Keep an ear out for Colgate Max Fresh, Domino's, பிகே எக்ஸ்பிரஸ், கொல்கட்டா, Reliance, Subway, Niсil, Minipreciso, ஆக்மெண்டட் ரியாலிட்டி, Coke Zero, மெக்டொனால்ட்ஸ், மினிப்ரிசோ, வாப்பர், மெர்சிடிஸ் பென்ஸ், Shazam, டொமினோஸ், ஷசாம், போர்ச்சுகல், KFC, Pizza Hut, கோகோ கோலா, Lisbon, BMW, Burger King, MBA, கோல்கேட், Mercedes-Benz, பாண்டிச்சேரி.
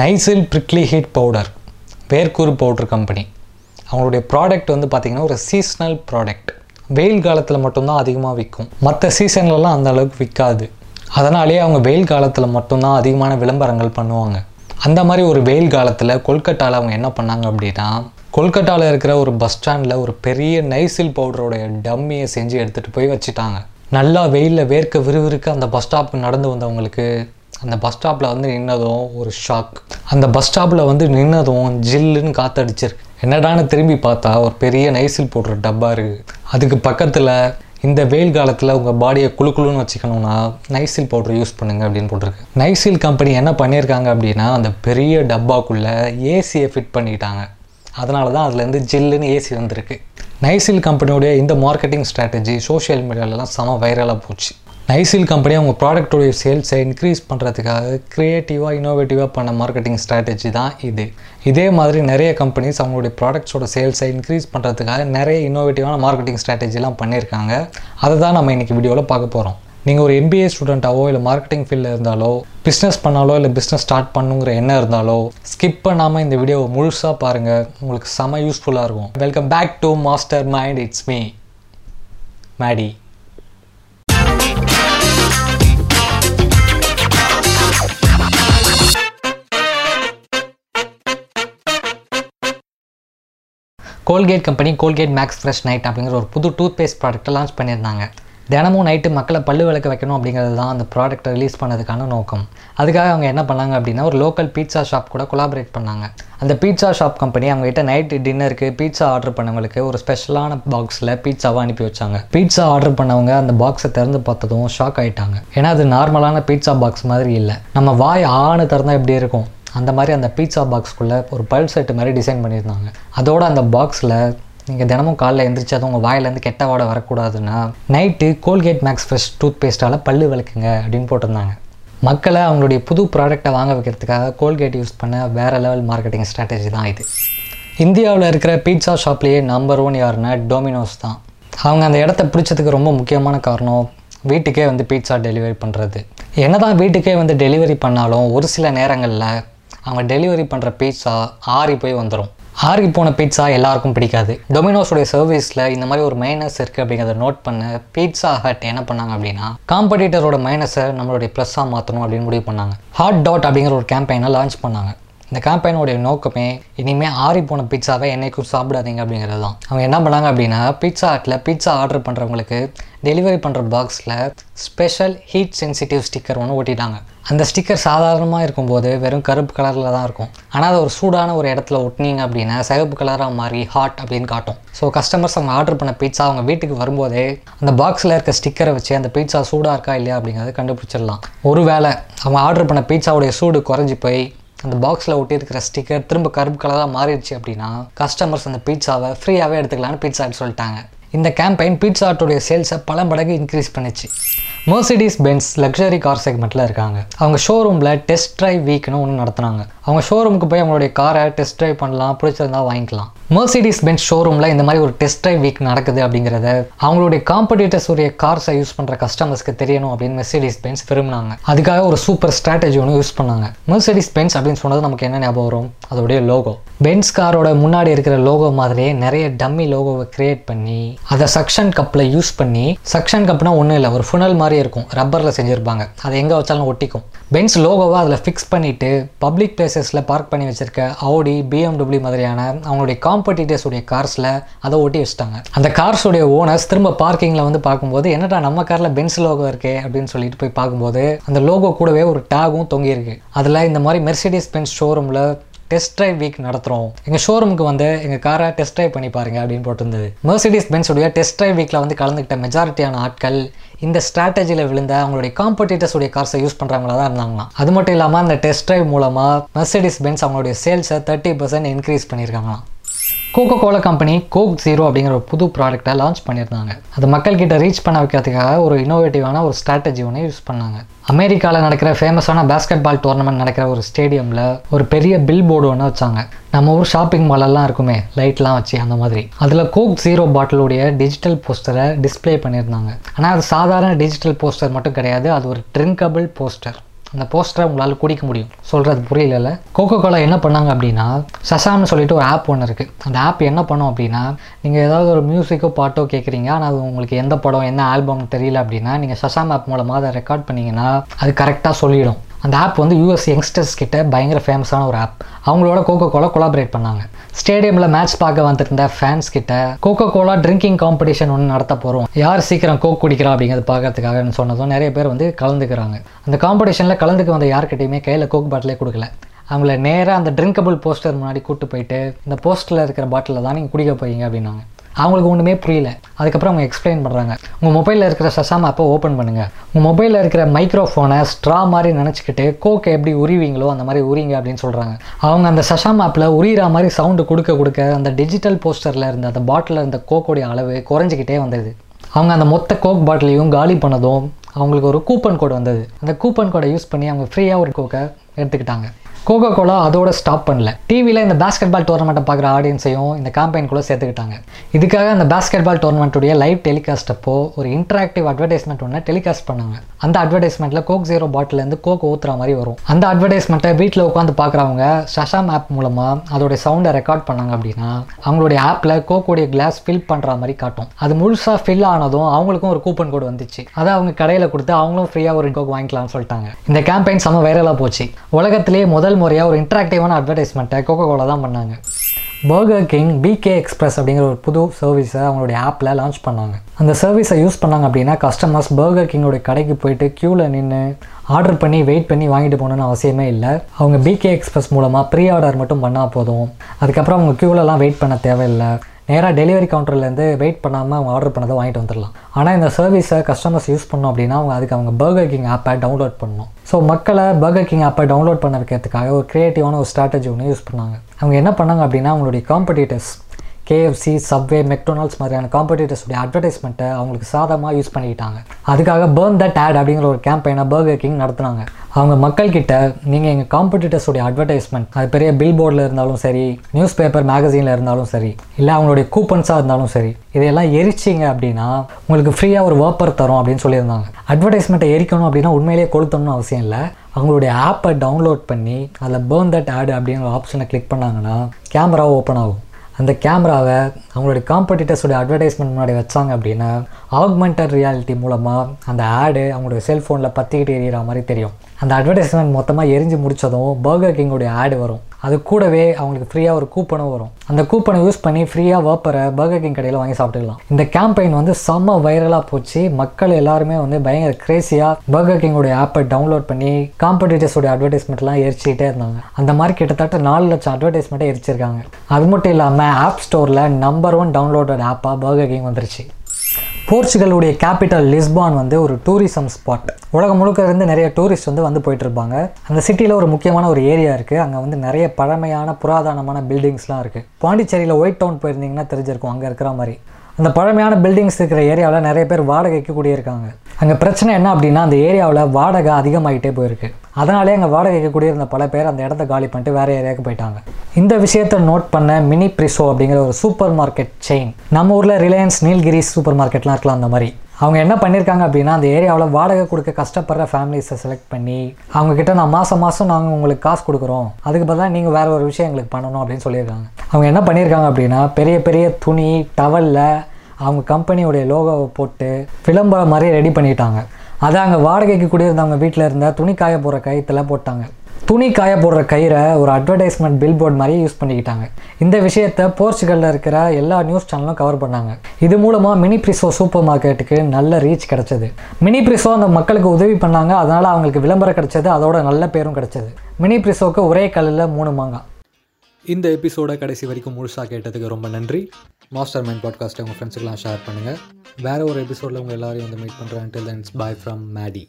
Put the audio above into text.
Nycil prickly heat powder, வேர்க்கூறு powder company. அவங்களுடைய product வந்து பார்த்திங்கன்னா ஒரு சீஸ்னல் ப்ராடக்ட். வெயில் காலத்தில் மட்டும்தான் அதிகமாக விற்கும், மற்ற சீசன்லலாம் அந்த அளவுக்கு விற்காது. அதனாலேயே அவங்க வெயில் காலத்தில் மட்டும்தான் அதிகமான விளம்பரங்கள் பண்ணுவாங்க. அந்த மாதிரி ஒரு வெயில் காலத்தில் கொல்கட்டாவில் அவங்க என்ன பண்ணாங்க அப்படின்னா, கொல்கட்டாவில் இருக்கிற ஒரு பஸ் ஸ்டாண்டில் ஒரு பெரிய நைசில் பவுடரோடைய டம்மியை செஞ்சு எடுத்துகிட்டு போய் வச்சுட்டாங்க. நல்லா வெயிலில் வேர்க்க விறுவிறுக்க அந்த பஸ் ஸ்டாப்புக்கு நடந்து வந்தவங்களுக்கு அந்த பஸ் ஸ்டாப்பில் வந்து நின்னதும் ஒரு ஷாக். அந்த பஸ் ஸ்டாப்பில் வந்து நின்னதும் ஜில்லுன்னு காற்றடிச்சிருக்கு. என்னடான்னு திரும்பி பார்த்தா ஒரு பெரிய நைசில் போடுற டப்பா இருக்குது. அதுக்கு பக்கத்தில் இந்த வெயில் காலத்தில் உங்கள் பாடியை குளுக்குளுன்னு வச்சுக்கணும்னா நைசில் பவுடர் யூஸ் பண்ணுங்கள் அப்படின்னு போட்டிருக்கு. நைசில் கம்பெனி என்ன பண்ணியிருக்காங்க அப்படின்னா, அந்த பெரிய டப்பாக்குள்ளே ஏசியை ஃபிட் பண்ணிட்டாங்க. அதனால தான் அதுலேருந்து ஜில்லுன்னு ஏசி வந்திருக்கு. நைசில் கம்பெனியோடைய இந்த மார்க்கெட்டிங் ஸ்ட்ராட்டஜி சோஷியல் மீடியாலலாம் செம வைரலாக போச்சு. நைசில் கம்பெனி அவங்க ப்ராடக்டோடைய சேல்ஸை இன்க்ரீஸ் பண்ணுறதுக்காக க்ரியேட்டிவாக இன்னோவேட்டிவாக பண்ண மார்க்கெட்டிங் ஸ்ட்ராட்டஜி தான் இது. இதே மாதிரி நிறைய கம்பெனிஸ் அவங்களுடைய ப்ராடக்ட்ஸோட சேல்ஸை இன்க்ரீஸ் பண்ணுறதுக்காக நிறைய இன்னோவேட்டிவான மார்க்கெட்டிங் ஸ்ட்ராட்டஜிலாம் பண்ணியிருக்காங்க. அதை தான் நம்ம இன்றைக்கி வீடியோவில் பார்க்க போகிறோம். நீங்கள் ஒரு MBA ஸ்டூடெண்ட்டாவோ இல்லை மார்க்கெட்டிங் ஃபீல்டில் இருந்தாலோ, பிஸ்னஸ் பண்ணாலோ இல்லை பிஸ்னஸ் ஸ்டார்ட் பண்ணுங்கிற எண்ணம் இருந்தாலோ ஸ்கிப் பண்ணாமல் இந்த வீடியோவை முழுசாக பாருங்கள். உங்களுக்கு செம யூஸ்ஃபுல்லாக இருக்கும். Welcome back to master mind. It's me Maddy. கோல்கேட் company கோல்கேட் maths fresh night அப்படிங்கிற ஒரு புது டூத் பேஸ்ட் ப்ராடக்ட்டை லான்ச் பண்ணியிருந்தாங்க. தினமும் நைட்டு மக்களை பல்லு விளக்க வைக்கணும் அப்படிங்கிறது தான் அந்த ப்ராடக்ட்டை ரிலீஸ் பண்ணதுக்கான நோக்கம். அதுக்காக அவங்க என்ன பண்ணாங்க அப்படின்னா, ஒரு லோக்கல் பீட்சா ஷாப் கூட கொலாபரேட் பண்ணாங்க. அந்த பீட்சா ஷாப் கம்பெனி அவங்ககிட்ட நைட்டு டின்னருக்கு பீட்சா ஆர்டர் பண்ணவங்களுக்கு ஒரு ஸ்பெஷலான பாக்ஸில் பீட்சாவை அனுப்பி வச்சாங்க. பீட்சா ஆர்டர் பண்ணவங்க அந்த பாக்ஸை திறந்து பார்த்ததும் ஷாக் ஆகிட்டாங்க. ஏன்னா அது நார்மலான பீட்சா பாக்ஸ் மாதிரி இல்லை. நம்ம வாய் ஆணு திறந்தால் எப்படி இருக்கும் அந்த மாதிரி அந்த பீட்சா பாக்ஸ்க்குள்ளே ஒரு பல் செட்டு மாதிரி டிசைன் பண்ணியிருந்தாங்க. அதோடு அந்த பாக்ஸில் நீங்கள் தினமும் காலைல எழுந்திரிச்சு அது உங்கள் வாயிலேருந்து கெட்ட வாடை வரக்கூடாதுன்னா night கோல்கேட் maths fresh tooth பேஸ்ட்டால் பல்லு விளக்குங்க அப்படின்னு போட்டிருந்தாங்க. மக்களை அவங்களுடைய புது ப்ராடக்டை வாங்க வைக்கிறதுக்காக கோல்கேட் யூஸ் பண்ண வேறு லெவல் மார்க்கெட்டிங் ஸ்ட்ராட்டஜி தான் இது. இந்தியாவில் இருக்கிற பீட்சா ஷாப்லேயே நம்பர் 1 யாருன்னா டொமினோஸ் தான். அவங்க அந்த இடத்த பிடிச்சதுக்கு ரொம்ப முக்கியமான காரணம் வீட்டுக்கே வந்து பீட்சா டெலிவரி பண்ணுறது. என்ன தான் வீட்டுக்கே வந்து டெலிவரி பண்ணாலும் ஒரு சில நேரங்களில் அவங்க டெலிவரி பண்ணுற பீட்சா ஆறி போய் வந்துடும். ஆறி போன பீட்சா எல்லாருக்கும் பிடிக்காது. டொமினோஸோடைய சர்வீஸில் இந்த மாதிரி ஒரு மைனஸ் இருக்குது அப்படிங்கிறத நோட் பண்ண பீட்சா ஹட் என்ன பண்ணாங்க அப்படின்னா, காம்படிட்டரோட மைனஸை நம்மளுடைய ப்ளஸ்ஸாக மாற்றணும் அப்படின்னு முடிவு பண்ணாங்க. ஹாட் டாட் அப்படிங்கிற ஒரு கேம்பெயினை லான்ச் பண்ணாங்க. இந்த கேம்பெயினோடைய நோக்கமே இனிமேல் ஆறி போன பீட்சாவை என்றைக்கும் சாப்பிடாதீங்க அப்படிங்கிறது தான். அவங்க என்ன பண்ணாங்க அப்படின்னா, பீட்சா ஹட்டில் பீட்சா ஆர்டர் பண்ணுறவங்களுக்கு டெலிவரி பண்ணுற பாக்ஸில் ஸ்பெஷல் ஹீட் சென்சிட்டிவ் ஸ்டிக்கர் ஒன்று ஒட்டிட்டாங்க. அந்த ஸ்டிக்கர் சாதாரணமாக இருக்கும்போது வெறும் கருப்பு கலரில் தான் இருக்கும். ஆனால் அது ஒரு சூடான ஒரு இடத்துல ஒட்டினீங்க அப்படின்னா சிவப்பு கலராக மாறி ஹாட் அப்படின்னு காட்டும். ஸோ கஸ்டமர்ஸ் அவங்க ஆர்டர் பண்ண பீட்சா அவங்க வீட்டுக்கு வரும்போதே அந்த பாக்ஸில் இருக்க ஸ்டிக்கரை வச்சு அந்த பீட்சா சூடாக இருக்கா இல்லையா அப்படிங்கிறத கண்டுபிடிச்சிடலாம். ஒருவேளை அவங்க ஆர்டர் பண்ண பீட்சாவுடைய சூடு குறைஞ்சி போய் அந்த பாக்ஸில் ஒட்டியிருக்கிற ஸ்டிக்கர் திரும்ப கருப்பு கலராக மாறிடுச்சு அப்படின்னா கஸ்டமர்ஸ் அந்த பீட்சாவை ஃப்ரீயாகவே எடுத்துக்கலான்னு பீட்சா ஹட் சொல்லிட்டாங்க. இந்த கேம்பெயின் பீட்சா ஹட்டோடைய சேல்ஸை பல மடங்கு இன்க்ரீஸ் பண்ணிச்சு. மெர்சிடிஸ் பென்ஸ் லக்ஸரி கார் செக்மெண்ட்டில் இருக்காங்க. அவங்க ஷோரூமில் டெஸ்ட் ட்ரைவ் வீக்னு ஒன்று நடத்துனாங்க. அவங்க ஷோரூமுக்கு போய் அவங்களுடைய காரை டெஸ்ட் ட்ரைவ் பண்ணலாம், பிடிச்சிருந்தா வாங்கிக்கலாம். மெர்சிடிஸ் பென்ஸ் ஷோரூமில் இந்த மாதிரி ஒரு டெஸ்ட் ட்ரைவ் வீக் நடக்குது அப்படிங்கிறத அவங்களுடைய காம்படிட்டர்ஸ் உடைய கார்ஸை யூஸ் பண்ணுற கஸ்டமர்ஸ்க்கு தெரியணும் அப்படின்னு மெர்சிடிஸ் பென்ஸ் விரும்பினாங்க. அதுக்காக ஒரு சூப்பர் ஸ்ட்ராட்டஜி ஒன்று யூஸ் பண்ணாங்க. மெர்சிடிஸ் பென்ஸ் அப்படின்னு சொன்னது நமக்கு என்ன ஞாபகம் வரும்? அதோடைய லோகோ. பென்ஸ் காரோட முன்னாடி இருக்கிற லோகோ மாதிரியே நிறைய டம்மி லோகோவை கிரியேட் பண்ணி அதை சக்ஷன் கப்பில் யூஸ் பண்ணி, சக்ஷன் கப்னால் ஒன்றும் இல்லை, ஒரு ஃபுனல் மாதிரி இருக்கும், ரப்பரில் செஞ்சுருப்பாங்க, அதை எங்கே வச்சாலும் ஒட்டிக்கும். பென்ஸ் லோகோவை அதில் ஃபிக்ஸ் பண்ணிவிட்டு பப்ளிக் பிளேசஸில் பார்க் பண்ணி வச்சுருக்க ஆடி, BMW மாதிரியான அவங்களுடைய காம்படிட்டர்ஸ் உடைய கார்ஸில் அதை ஒட்டி வச்சுட்டாங்க. அந்த கார்ஸுடைய ஓனர்ஸ் திரும்ப பார்க்கிங்கில் வந்து பார்க்கும்போது, என்னடா நம்ம காரில் பென்ஸ் லோகோ இருக்கே அப்படின்னு சொல்லிட்டு போய் பார்க்கும்போது அந்த லோகோ கூடவே ஒரு டேகும் தொங்கியிருக்கு. அதில் இந்த மாதிரி மெர்சிடிஸ் பென்ஸ் ஷோரூமில் டெஸ்ட் ட்ரைவ் வீக் நடத்துகிறோம், எங்கள் ஷோரூமுக்கு வந்து எங்கள் காரை டெஸ்ட் ட்ரைவ் பண்ணி பாருங்கள் அப்படின்னு போட்டிருந்தது. மெர்சிடிஸ் பென்ஸ் உடைய டெஸ்ட் ட்ரைவ் வீக்கில் வந்து கலந்துக்கிட்ட மெஜாரிட்டியான ஆட்கள் இந்த ஸ்ட்ராட்டஜியில் விழுந்த அவங்களுடைய காம்படிட்டர்ஸ் உடைய கார்ஸை யூஸ் பண்ணுறவங்களா தான் இருந்தாங்களாம். அது மட்டும் இல்லாமல் அந்த டெஸ்ட் ட்ரைவ் மூலமாக மெர்சிடிஸ் பென்ஸ் அவங்களுடைய சேல்ஸை 30% இன்க்ரீஸ் பண்ணியிருக்காங்களாம். கோகோ கோலா company Coke zero அப்படிங்கிற ஒரு புது ப்ராடக்டை லான்ச் பண்ணியிருந்தாங்க. அது மக்கள்கிட்ட ரீச் பண்ண வைக்கிறதுக்காக ஒரு இன்னோவேட்டிவான ஒரு ஸ்ட்ராட்டஜி ஒன்று யூஸ் பண்ணாங்க. அமெரிக்காவில் நடக்கிற ஃபேமஸான பேஸ்கெட் பால் டோர்னமெண்ட் நடக்கிற ஒரு ஸ்டேடியமில் ஒரு பெரிய பில் போர்டு ஒன்று வச்சாங்க. நம்ம ஊர் ஷாப்பிங் மாலெல்லாம் இருக்குமே லைட்லாம் வச்சு அந்த மாதிரி, அதில் கோக் ஜீரோ பாட்டிலுடைய டிஜிட்டல் போஸ்டரை டிஸ்பிளே பண்ணியிருந்தாங்க. ஆனால் அது சாதாரண டிஜிட்டல் போஸ்டர் மட்டும் கிடையாது, அது ஒரு ட்ரிங்கபிள் போஸ்டர். அந்த போஸ்டரை உங்களால் குடிக்க முடியும். சொல்கிறது புரியல. கோகோ கோலா என்ன பண்ணாங்க அப்படின்னா, ஷசாம்னு சொல்லிட்டு ஒரு ஆப் ஒன்று இருக்குது. அந்த ஆப் என்ன பண்ணும் அப்படின்னா, நீங்கள் ஏதாவது ஒரு மியூசிக்கோ பாட்டோ கேட்குறீங்க, ஆனால் அது உங்களுக்கு எந்த படம் என்ன ஆல்பம்னு தெரியல அப்படின்னா, நீங்கள் ஷசாம் ஆப் மூலமாக அதை ரெக்கார்ட் பண்ணிங்கன்னா அது கரெக்டாக சொல்லிடும். அந்த ஆப் வந்து யூஎஸ் யங்ஸ்டர்ஸ் கிட்ட பயங்கர ஃபேமஸான ஒரு ஆப். அவங்களோட கோகோ கோலா கொலாபரேட் பண்ணாங்க. ஸ்டேடியமில் மேட்ச் பார்க்க வந்துருந்த ஃபேன்ஸ் கிட்ட கோகோ கோலா ட்ரிங்கிங் காம்படிஷன் ஒன்று நடத்த போகிறோம், யார் சீக்கிரம் கோக் குடிக்கிறா அப்படிங்கிறது பார்க்கறதுக்காகன்னு சொன்னதும் நிறைய பேர் வந்து கலந்துக்கிறாங்க. அந்த காம்படிஷனில் கலந்துக்கு வந்த யார்கிட்டையுமே கையில் கோக் பாட்டிலே கொடுக்கல. அவங்கள நேராக அந்த ட்ரிங்கபிள் போஸ்டர் முன்னாடி கூப்பிட்டு போயிட்டு, இந்த போஸ்டரில் இருக்கிற பாட்டிலில் தான் நீங்கள் குடிக்க போகிறீங்க அப்படின்னாங்க. அவங்களுக்கு ஒன்றுமே புரியல. அதுக்கப்புறம் அவங்க எக்ஸ்பிளைன் பண்ணுறாங்க, உங்கள் மொபைலில் இருக்கிற ஷசாம் ஆப்பை ஓப்பன் பண்ணுங்கள், உங்கள் மொபைலில் இருக்கிற மைக்ரோஃபோனை ஸ்ட்ரா மாதிரி நினச்சிக்கிட்டு கோக்கை எப்படி உரிவீங்களோ அந்த மாதிரி உரிங்க அப்படின்னு சொல்கிறாங்க. அவங்க அந்த ஷசாம் ஆப்பில் உரிகிற மாதிரி சவுண்டு கொடுக்க கொடுக்க அந்த டிஜிட்டல் போஸ்டரில் இருந்த அந்த பாட்டிலில் இருந்த கோக்கோடைய அளவு குறைஞ்சிக்கிட்டே வந்தது. அவங்க அந்த மொத்த கோக் பாட்டிலையும் காலி பண்ணதும் அவங்களுக்கு ஒரு கூப்பன் கோடு வந்தது. அந்த கூப்பன் கோடை யூஸ் பண்ணி அவங்க ஃப்ரீயாக ஒரு கோக்கை எடுத்துக்கிட்டாங்க. கோகோ கோலா அதோட ஸ்டாப் பண்ணல. டிவியில் இந்த பேஸ்கெட் பால் டோர்னமெண்ட்டை பார்க்குற ஆடியன்ஸையும் இந்த கேம்பெயின்குள்ளே சேர்த்துக்கிட்டாங்க. இதுக்காக அந்த பேஸ்கெட் பால் டோர்னமெண்ட்டுடைய லைவ் டெலிகாஸ்ட் அப்போ ஒரு இன்ட்ராக்டிவ் அட்வர்டைஸ்மெண்ட் ஒன்று டெலிகாஸ்ட் பண்ணாங்க. அந்த அட்வர்டைஸ்மெண்ட்டில் கோக் ஜீரோ பாட்டிலேருந்து கோக் ஊற்றுற மாதிரி வரும். அந்த அட்வர்டைஸ்மெண்ட்டை வீட்டில் உட்காந்து பார்க்குறவங்க ஷசாம் ஆப் மூலமாக அதோடைய சவுண்டை ரெக்கார்ட் பண்ணாங்க அப்படின்னா, அவங்களுடைய ஆப்பில் கோக்கோடைய கிளாஸ் ஃபில் பண்ணுற மாதிரி காட்டும். அது முழுசாக ஃபில் ஆனதும் அவங்களுக்கும் ஒரு கூப்பன் கோடு வந்துச்சு. அதை அவங்க கடையில் கொடுத்து அவங்களும் ஃப்ரீயாக ஒரு கோக் வாங்கிக்கலாம்னு சொல்லிட்டாங்க. இந்த கேம்பெயின் செம வைரலாக போச்சு. உலகத்திலேயே முதல் முறையாக ஒரு இன்ட்ராக்டிவான அட்வர்டைஸ்மெண்ட்டை கோகோ கோலா தான் பண்ணாங்க. பர்கர் கிங் பிகே எக்ஸ்பிரஸ் அப்படிங்கிற ஒரு புது சர்வீஸை அவங்களுடைய ஆப்பில் லான்ச் பண்ணாங்க. அந்த சர்வீஸை யூஸ் பண்ணாங்க அப்படின்னா, கஸ்டமர்ஸ் பர்கர் கிங்கோடைய கடைக்கு போயிட்டு க்யூவில் நின்று ஆர்டர் பண்ணி வெயிட் பண்ணி வாங்கிட்டு போகணுன்னு அவசியமே இல்லை. அவங்க பிகே எக்ஸ்பிரஸ் மூலமாக ப்ரீ ஆர்டர் மட்டும் பண்ணால் போதும். அதுக்கப்புறம் அவங்க க்யூவிலலாம் வெயிட் பண்ண தேவையில்லை. நேராக டெலிவரி கவுண்டர்லேருந்து வெயிட் பண்ணாமல் அவங்க ஆர்டர் பண்ணதை வாங்கிட்டு வந்துடலாம். ஆனால் இந்த சர்வீஸை கஸ்டமர்ஸ் யூஸ் பண்ணோம் அப்படின்னா, அவங்க அதுக்கு அவங்க பர்கர் கிங் ஆப்பை டவுன்லோட் பண்ணணும். ஸோ மக்களை பர்கர் கிங் ஆப்பை டவுன்லோட் பண்ண வைக்கிறதுக்காக ஒரு க்ரியேட்டிவான ஒரு ஸ்ட்ராட்டஜி ஒன்று யூஸ் பண்ணாங்க. அவங்க என்ன பண்ணாங்க அப்படின்னா, அவங்களுடைய காம்படிட்டர்ஸ் KFC, சப்வே, மெக்டொனால்ட்ஸ் மாதிரியான காம்படிட்டர்ஸுடைய அட்வர்டைஸ்மெண்ட்டை அவங்களுக்கு சாதகமாக யூஸ் பண்ணிக்கிட்டாங்க. அதுக்காக பர்ன் தட் ஆட் அப்படிங்கிற ஒரு கேம்பெயினை பர்கர் கிங் நடத்துனாங்க. அவங்க மக்கள்கிட்ட, நீங்கள் எங்கள் காம்படிட்டர்ஸுடைய அட்வர்டைஸ்மெண்ட், அது பெரிய பில் போர்டில் இருந்தாலும் சரி, நியூஸ் பேப்பர் மேகசினில் இருந்தாலும் சரி, இல்லை அவங்களுடைய கூப்பன்ஸாக இருந்தாலும் சரி, இதையெல்லாம் எரிச்சிங்க அப்படின்னா உங்களுக்கு ஃப்ரீயாக ஒரு வாப்பர் தரும் அப்படின்னு சொல்லியிருந்தாங்க. அட்வர்டைஸ்மெண்ட்டை எரிக்கணும் அப்படின்னா உண்மையிலேயே கொளுத்தணும்னு அவசியம் இல்லை. அவங்களுடைய ஆப்பை டவுன்லோட் பண்ணி அதில் பர்ன் தட் ஆட் அப்படிங்கிற ஆப்ஷனை கிளிக் பண்ணாங்கன்னா கேமரா ஓப்பன் ஆகும். அந்த கேமராவை அவங்களுடைய காம்படிட்டர்ஸோடைய அட்வர்டைஸ்மெண்ட் முன்னாடி வச்சாங்க அப்படின்னா, ஆக்மெண்டட் ரியாலிட்டி மூலமாக அந்த ஆடு அவங்களுடைய செல்ஃபோனில் பற்றிக்கிட்டு எரியிற மாதிரி தெரியும். அந்த அட்வர்டைஸ்மெண்ட் மொத்தமாக எரிஞ்சு முடித்ததும் பர்கர் கிங்கோடைய ஆடு வரும். அது கூடவே அவங்களுக்கு ஃப்ரீயாக ஒரு கூப்பனும் வரும். அந்த கூப்பனை யூஸ் பண்ணி ஃப்ரீயாக வாப்பரை பர்கர் கிங் கடையில் வாங்கி சாப்பிட்டுக்கலாம். இந்த கேம்பெயின் வந்து செம்ம வைரலாக போச்சு. மக்கள் எல்லாருமே வந்து பயங்கர கிரேசியாக பர்கர் கிங்கோடைய ஆப்பை டவுன்லோட் பண்ணி காம்படிட்டர்ஸோடைய அட்வர்டைஸ்மெண்ட்லாம் எரிச்சிக்கிட்டே இருந்தாங்க. அந்த மாதிரி கிட்டத்தட்ட 4 லட்சம் அட்வர்டைஸ்மெண்ட்டை எரிச்சிருக்காங்க. அது மட்டும் இல்லாமல் ஆப் ஸ்டோரில் நம்பர் 1 டவுன்லோடட் ஆப்பாக பர்கர் கிங் வந்துருச்சு. போர்ச்சுகலுடைய கேபிட்டல் லிஸ்பான் வந்து ஒரு டூரிசம் ஸ்பாட். உலகம் முழுக்க இருந்து நிறைய டூரிஸ்ட் வந்து போயிட்டுருப்பாங்க. அந்த சிட்டியில் ஒரு முக்கியமான ஒரு ஏரியா இருக்குது. அங்கே வந்து நிறைய பழமையான புராதனமான பில்டிங்ஸ்லாம் இருக்குது. பாண்டிச்சேரியில் ஒயிட் டவுன் போயிருந்தீங்கன்னா தெரிஞ்சிருக்கும் அங்கே இருக்கிற மாதிரி. அந்த பழமையான பில்டிங்ஸ் இருக்கிற ஏரியாவில் நிறைய பேர் வாடகைக்கு கூடியிருக்காங்க. அங்கே பிரச்சனை என்ன அப்படின்னா, அந்த ஏரியாவில் வாடகை அதிகமாகிட்டே போயிருக்கு. அதனாலே அங்கே வாடகைக்கு கூடியிருந்த பல பேர் அந்த இடத்த காலி பண்ணிட்டு வேறு ஏரியாவுக்கு போயிட்டாங்க. இந்த விஷயத்தை நோட் பண்ண மினிப்ரிசோ அப்படிங்கிற ஒரு சூப்பர் மார்க்கெட் செயின், நம்ம ஊரில் ரிலையன்ஸ், நீல்கிரிஸ் சூப்பர் மார்க்கெட்லாம் இருக்கலாம் அந்த மாதிரி, அவங்க என்ன பண்ணியிருக்காங்க அப்படின்னா, அந்த ஏரியாவில் வாடகை கொடுக்க கஷ்டப்படுற ஃபேமிலிஸை செலக்ட் பண்ணி அவங்கக்கிட்ட நான் மாதம் மாதம் நாங்கள் உங்களுக்கு காசு கொடுக்குறோம், அதுக்கு பதிலாக நீங்கள் வேறு ஒரு விஷயம் எங்களுக்கு பண்ணணும் அப்படின்னு சொல்லியிருக்காங்க. அவங்க என்ன பண்ணியிருக்காங்க அப்படின்னா, பெரிய பெரிய துணி டவலில் அவங்க கம்பெனியோடைய லோகோவை போட்டு விளம்பரம் மாதிரி ரெடி பண்ணிட்டாங்க. அதை அங்கே வாடகைக்கு கூடியிருந்தவங்க வீட்டில் இருந்த துணி காய போடுற கயிறில் போட்டாங்க. துணி காய போடுற கயிறை ஒரு அட்வர்டைஸ்மெண்ட் பில் போர்டு மாதிரியே யூஸ் பண்ணிக்கிட்டாங்க. இந்த விஷயத்தை போர்ச்சுகலில் இருக்கிற எல்லா நியூஸ் சேனலும் கவர் பண்ணாங்க. இது மூலமாக மினிப்ரிசோ சூப்பர் மார்க்கெட்டுக்கு நல்ல ரீச் கிடச்சிது. மினிப்ரிசோ அந்த மக்களுக்கு உதவி பண்ணாங்க, அதனால் அவங்களுக்கு விளம்பரம் கிடச்சது, அதோட நல்ல பேரும் கிடச்சிது. மினிப்ரிசோவுக்கு ஒரே கல்லில் 3 மாங்காய். இந்த எபிசோட கடைசி வரைக்கும் முழுசாக கேட்டதுக்கு ரொம்ப நன்றி. மாஸ்டர் மைண்ட் பாட்காஸ்ட்டை உங்கள் ஃப்ரெண்ட்ஸுக்கெல்லாம் ஷேர் பண்ணுங்கள். வேறு ஒரு எபிசோடில் உங்கள் எல்லாரையும் வந்து மீட் பண்ணுறேன். Until then, bye from Maddie.